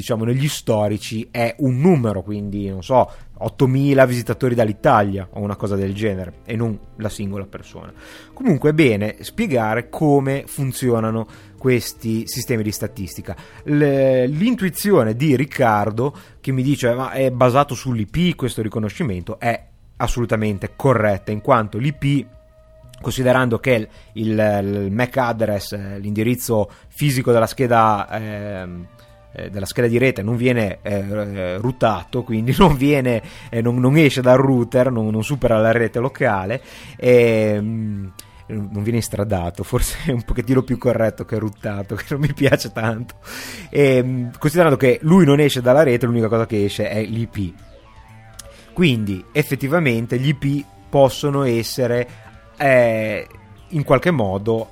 storici è un numero, quindi non so, 8.000 visitatori dall'Italia o una cosa del genere, e non la singola persona. Comunque è bene spiegare come funzionano questi sistemi di statistica. L'intuizione di Riccardo, che mi dice ma è basato sull'IP questo riconoscimento, è assolutamente corretta, in quanto l'IP, considerando che il MAC address, l'indirizzo fisico della scheda di rete, non viene routato, quindi non viene non esce dal router, non supera la rete locale, non viene stradato, forse è un pochettino più corretto che routato, che non mi piace tanto, considerando che lui non esce dalla rete, l'unica cosa che esce è l'IP. Quindi effettivamente gli IP possono essere in qualche modo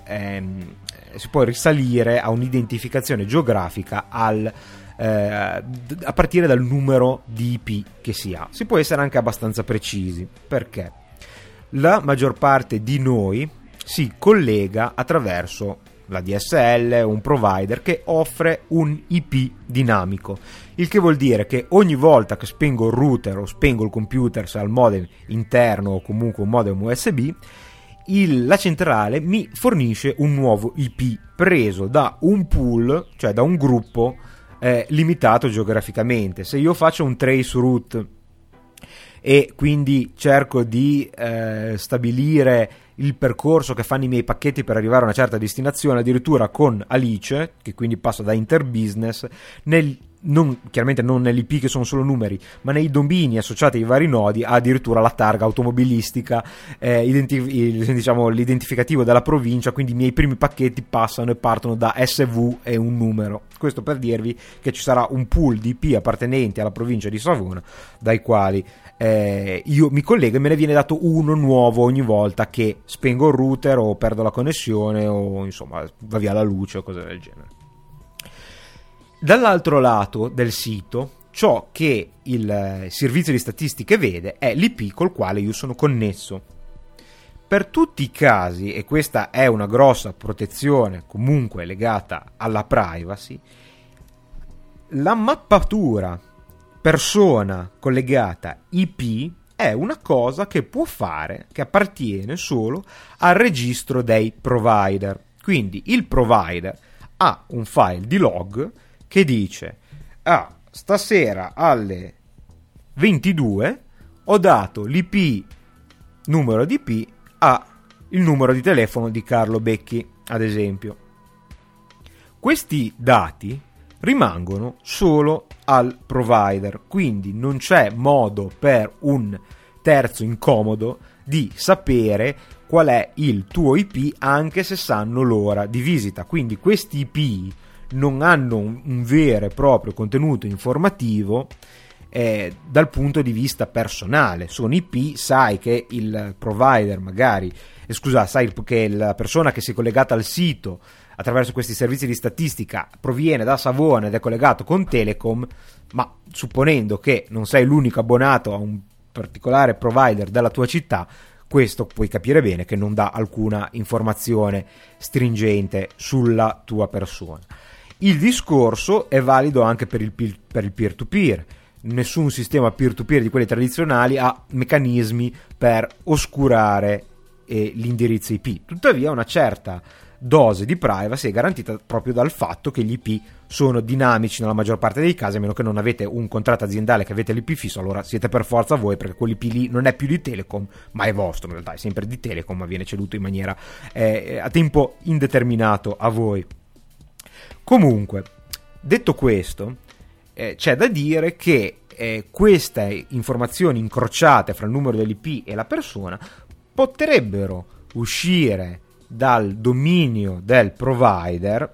si può risalire a un'identificazione geografica a partire dal numero di IP che si ha. Si può essere anche abbastanza precisi, perché la maggior parte di noi si collega attraverso la DSL, un provider che offre un IP dinamico, il che vuol dire che ogni volta che spengo il router o spengo il computer, se ha il modem interno o comunque un modem USB, la centrale mi fornisce un nuovo IP preso da un pool, cioè da un gruppo limitato geograficamente. Se io faccio un trace route e quindi cerco di stabilire il percorso che fanno i miei pacchetti per arrivare a una certa destinazione, addirittura con Alice, che quindi passa da interbusiness, chiaramente non nell'IP che sono solo numeri, ma nei domini associati ai vari nodi, ha addirittura la targa automobilistica, l'identificativo della provincia, quindi i miei primi pacchetti passano e partono da SV e un numero. Questo per dirvi che ci sarà un pool di IP appartenenti alla provincia di Savona, dai quali io mi collego e me ne viene dato uno nuovo ogni volta che spengo il router o perdo la connessione o insomma va via la luce o cose del genere. Dall'altro lato del sito, ciò che il servizio di statistiche vede è l'IP col quale io sono connesso. Per tutti i casi, e questa è una grossa protezione comunque legata alla privacy, la mappatura persona collegata IP è una cosa che può fare, che appartiene solo al registro dei provider. Quindi il provider ha un file di log che dice: ah, stasera alle 22 ho dato l'IP numero di IP a il numero di telefono di Carlo Becchi, ad esempio. Questi dati rimangono solo al provider, quindi non c'è modo per un terzo incomodo di sapere qual è il tuo IP, anche se sanno l'ora di visita. Quindi questi IP non hanno un vero e proprio contenuto informativo dal punto di vista personale. Sono IP, sai che il provider magari, sai che la persona che si è collegata al sito attraverso questi servizi di statistica proviene da Savona ed è collegato con Telecom, ma supponendo che non sei l'unico abbonato a un particolare provider della tua città, questo puoi capire bene che non dà alcuna informazione stringente sulla tua persona. Il discorso è valido anche per il peer-to-peer. Nessun sistema peer-to-peer di quelli tradizionali ha meccanismi per oscurare l'indirizzo IP. Tuttavia una certa dose di privacy è garantita proprio dal fatto che gli IP sono dinamici nella maggior parte dei casi, a meno che non avete un contratto aziendale che avete l'IP fisso, allora siete per forza voi, perché quell'IP lì non è più di Telecom ma è vostro, in realtà è sempre di Telecom ma viene ceduto in maniera a tempo indeterminato a voi. Comunque, detto questo, c'è da dire che queste informazioni incrociate fra il numero dell'IP e la persona potrebbero uscire dal dominio del provider.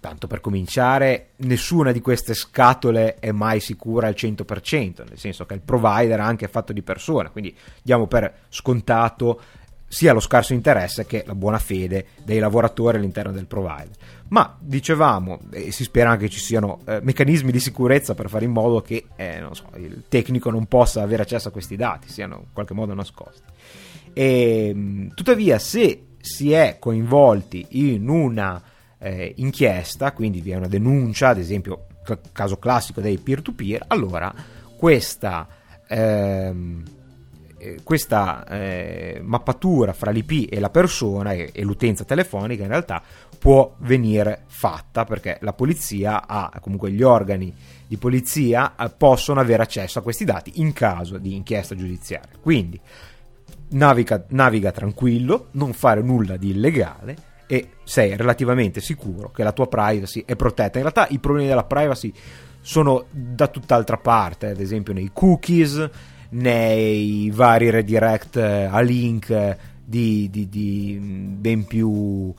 Tanto per cominciare, nessuna di queste scatole è mai sicura al 100%, nel senso che il provider è anche fatto di persone, quindi diamo per scontato sia lo scarso interesse che la buona fede dei lavoratori all'interno del provider. Ma dicevamo, e si spera anche ci siano meccanismi di sicurezza per fare in modo che il tecnico non possa avere accesso a questi dati, siano in qualche modo nascosti. E, tuttavia, se si è coinvolti in una inchiesta, quindi vi è una denuncia, ad esempio caso classico dei peer-to-peer, allora questa mappatura fra l'IP e la persona e l'utenza telefonica in realtà può venire fatta, perché la polizia comunque gli organi di polizia possono avere accesso a questi dati in caso di inchiesta giudiziaria. Quindi naviga tranquillo, non fare nulla di illegale e sei relativamente sicuro che la tua privacy è protetta. In realtà i problemi della privacy sono da tutt'altra parte, ad esempio nei cookies, nei vari redirect a link di ben più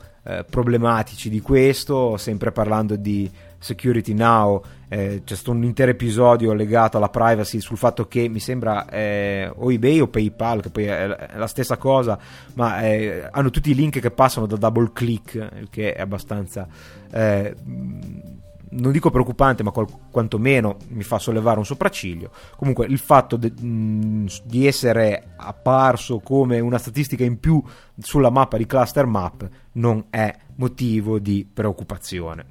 problematici di questo. Sempre parlando di Security Now, c'è stato un intero episodio legato alla privacy sul fatto che mi sembra o eBay o PayPal, che poi è la stessa cosa, ma hanno tutti i link che passano da double click, che è abbastanza non dico preoccupante, ma quantomeno mi fa sollevare un sopracciglio. Comunque il fatto di essere apparso come una statistica in più sulla mappa di Cluster Map non è motivo di preoccupazione.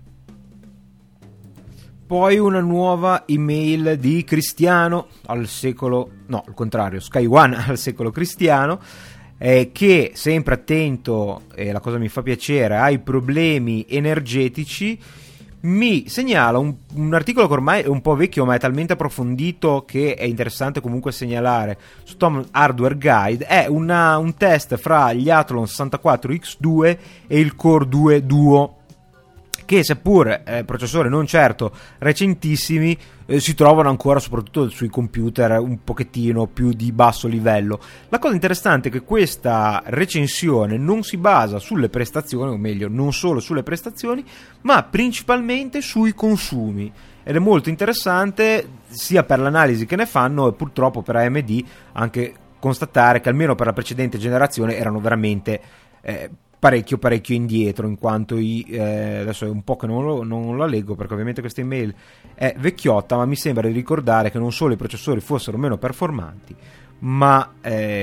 Poi una nuova email di Cristiano Sky One al secolo cristiano, che sempre attento, e la cosa mi fa piacere, ai problemi energetici, mi segnala un articolo che ormai è un po' vecchio, ma è talmente approfondito che è interessante comunque segnalare. Su Tom Hardware Guide è un test fra gli Athlon 64X2 e il Core 2 Duo, che seppur processori non certo recentissimi, si trovano ancora soprattutto sui computer un pochettino più di basso livello. La cosa interessante è che questa recensione non si basa sulle prestazioni, o meglio non solo sulle prestazioni, ma principalmente sui consumi, ed è molto interessante sia per l'analisi che ne fanno, e purtroppo per AMD anche constatare che almeno per la precedente generazione erano veramente parecchio indietro, in quanto adesso è un po' che non la leggo, perché ovviamente questa email è vecchiotta, ma mi sembra di ricordare che non solo i processori fossero meno performanti, ma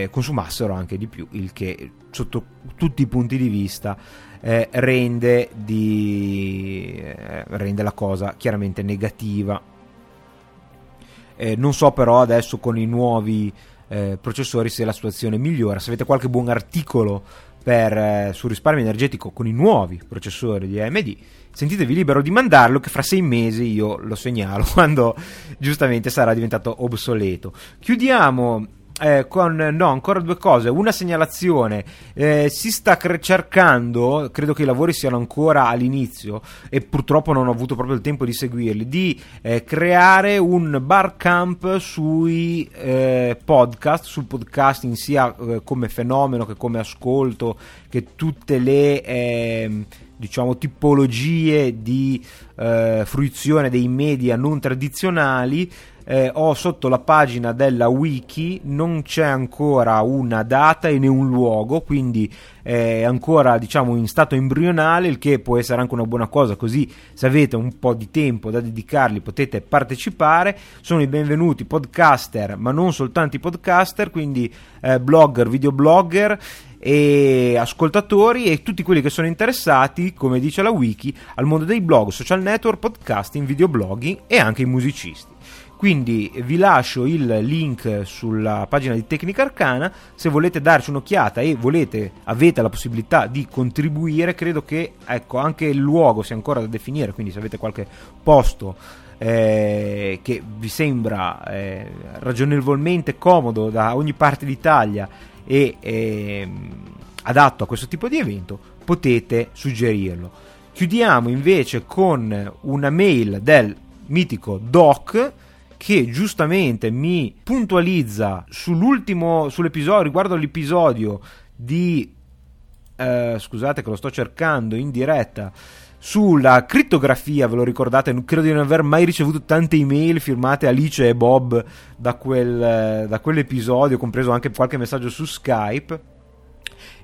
consumassero anche di più, il che sotto tutti i punti di vista rende la cosa chiaramente negativa. Non so però adesso con i nuovi processori se la situazione migliora. Se avete qualche buon articolo sul risparmio energetico con i nuovi processori di AMD, sentitevi libero di mandarlo, che fra 6 mesi io lo segnalo quando giustamente sarà diventato obsoleto. Chiudiamo ancora 2 cose. Una segnalazione, si sta cercando, credo che i lavori siano ancora all'inizio e purtroppo non ho avuto proprio il tempo di seguirli, di creare un bar camp sui podcast, sul podcasting, sia come fenomeno che come ascolto, che tutte le tipologie di fruizione dei media non tradizionali. Ho sotto la pagina della wiki, non c'è ancora una data e né un luogo, quindi è ancora in stato embrionale, il che può essere anche una buona cosa, così se avete un po' di tempo da dedicarli potete partecipare. Sono i benvenuti podcaster, ma non soltanto i podcaster, quindi blogger, videoblogger e ascoltatori, e tutti quelli che sono interessati, come dice la wiki, al mondo dei blog, social network, podcasting, videoblogging e anche i musicisti. Quindi vi lascio il link sulla pagina di Tecnica Arcana, se volete darci un'occhiata e avete la possibilità di contribuire. Credo che anche il luogo sia ancora da definire, quindi se avete qualche posto che vi sembra ragionevolmente comodo da ogni parte d'Italia e adatto a questo tipo di evento, potete suggerirlo. Chiudiamo invece con una mail del mitico Doc, che giustamente mi puntualizza sull'episodio, riguardo all'episodio di scusate che lo sto cercando in diretta, sulla crittografia. Ve lo ricordate? Credo di non aver mai ricevuto tante email firmate Alice e Bob da quell'episodio, compreso anche qualche messaggio su Skype.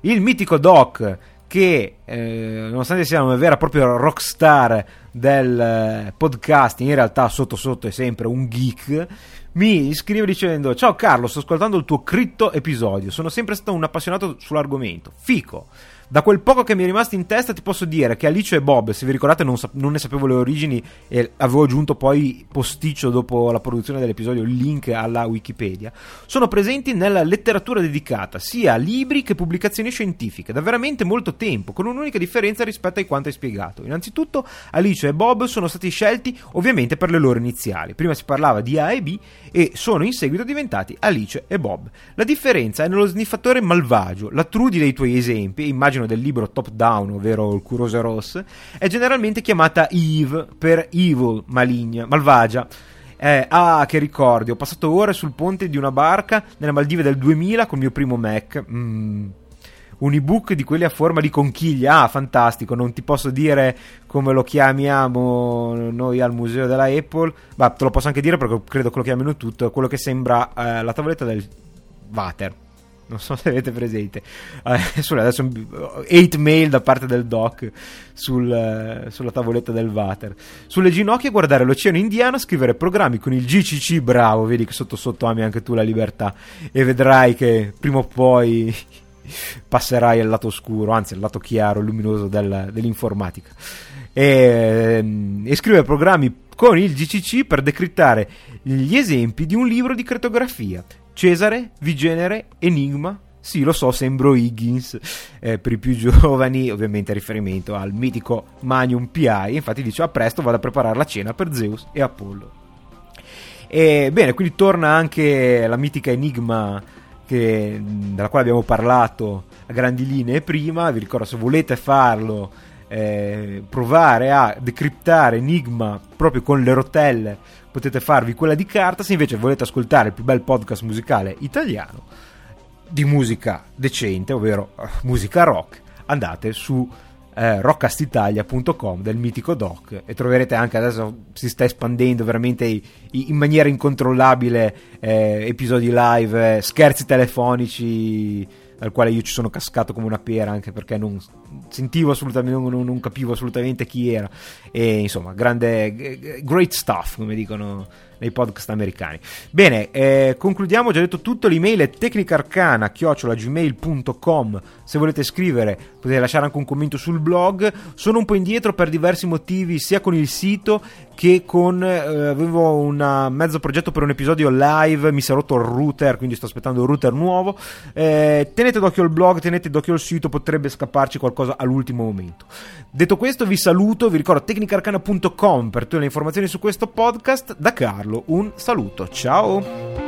il mitico Doc, che nonostante sia una vera e propria rockstar del podcast, in realtà sotto sotto è sempre un geek, mi scrive dicendo: ciao Carlo, sto ascoltando il tuo cripto episodio, sono sempre stato un appassionato sull'argomento, fico. Da quel poco che mi è rimasto in testa ti posso dire che Alice e Bob, se vi ricordate, non ne sapevo le origini e avevo aggiunto poi posticcio dopo la produzione dell'episodio il link alla Wikipedia, sono presenti nella letteratura dedicata, sia a libri che pubblicazioni scientifiche, da veramente molto tempo, con un'unica differenza rispetto a quanto hai spiegato. Innanzitutto Alice e Bob sono stati scelti ovviamente per le loro iniziali, prima si parlava di A e B e sono in seguito diventati Alice e Bob. La differenza è nello sniffatore malvagio, la Trudy dei tuoi esempi, immagino del libro Top Down, ovvero il Curose Ross, è generalmente chiamata Eve per evil, maligna, malvagia. Che ricordi, ho passato ore sul ponte di una barca nelle Maldive del 2000 col mio primo Mac. Un ebook di quelli a forma di conchiglia, ah fantastico, non ti posso dire come lo chiamiamo noi al museo della Apple, ma te lo posso anche dire perché credo che lo chiamino tutto, quello che sembra la tavoletta del water. Non so se avete presente. Adesso 8 mail da parte del doc sulla tavoletta del water. Sulle ginocchia guardare l'Oceano Indiano, scrivere programmi con il GCC, bravo, vedi che sotto sotto ami anche tu la libertà e vedrai che prima o poi passerai al lato oscuro, anzi al lato chiaro, luminoso dell'informatica. E scrivere programmi con il GCC per decrittare gli esempi di un libro di crittografia. Cesare, Vigenere, Enigma, sì lo so, sembro Higgins, per i più giovani ovviamente riferimento al mitico Magnum P.I., infatti dice: a presto, vado a preparare la cena per Zeus e Apollo. E bene, quindi torna anche la mitica Enigma della quale abbiamo parlato a grandi linee prima. Vi ricordo, se volete farlo, provare a decriptare Enigma proprio con le rotelle, potete farvi quella di carta. Se invece volete ascoltare il più bel podcast musicale italiano di musica decente, ovvero musica rock, andate su rockastitalia.com del mitico doc e troverete anche, adesso si sta espandendo veramente in maniera incontrollabile, episodi live, scherzi telefonici dal quale io ci sono cascato come una pera, anche perché non sentivo assolutamente, non capivo assolutamente chi era, e insomma grande, great stuff come dicono nei podcast americani. Bene, concludiamo, ho già detto tutto, l'email è tecnicaarcana@gmail.com, se volete scrivere potete lasciare anche un commento sul blog. Sono un po' indietro per diversi motivi, sia con il sito che con avevo un mezzo progetto per un episodio live, mi si è rotto il router, quindi sto aspettando un router nuovo. Tenete d'occhio il blog, tenete d'occhio il sito, potrebbe scapparci qualcosa all'ultimo momento. Detto questo vi saluto, vi ricordo tecnicaarcana.com per tutte le informazioni su questo podcast. Da Carlo un saluto, ciao.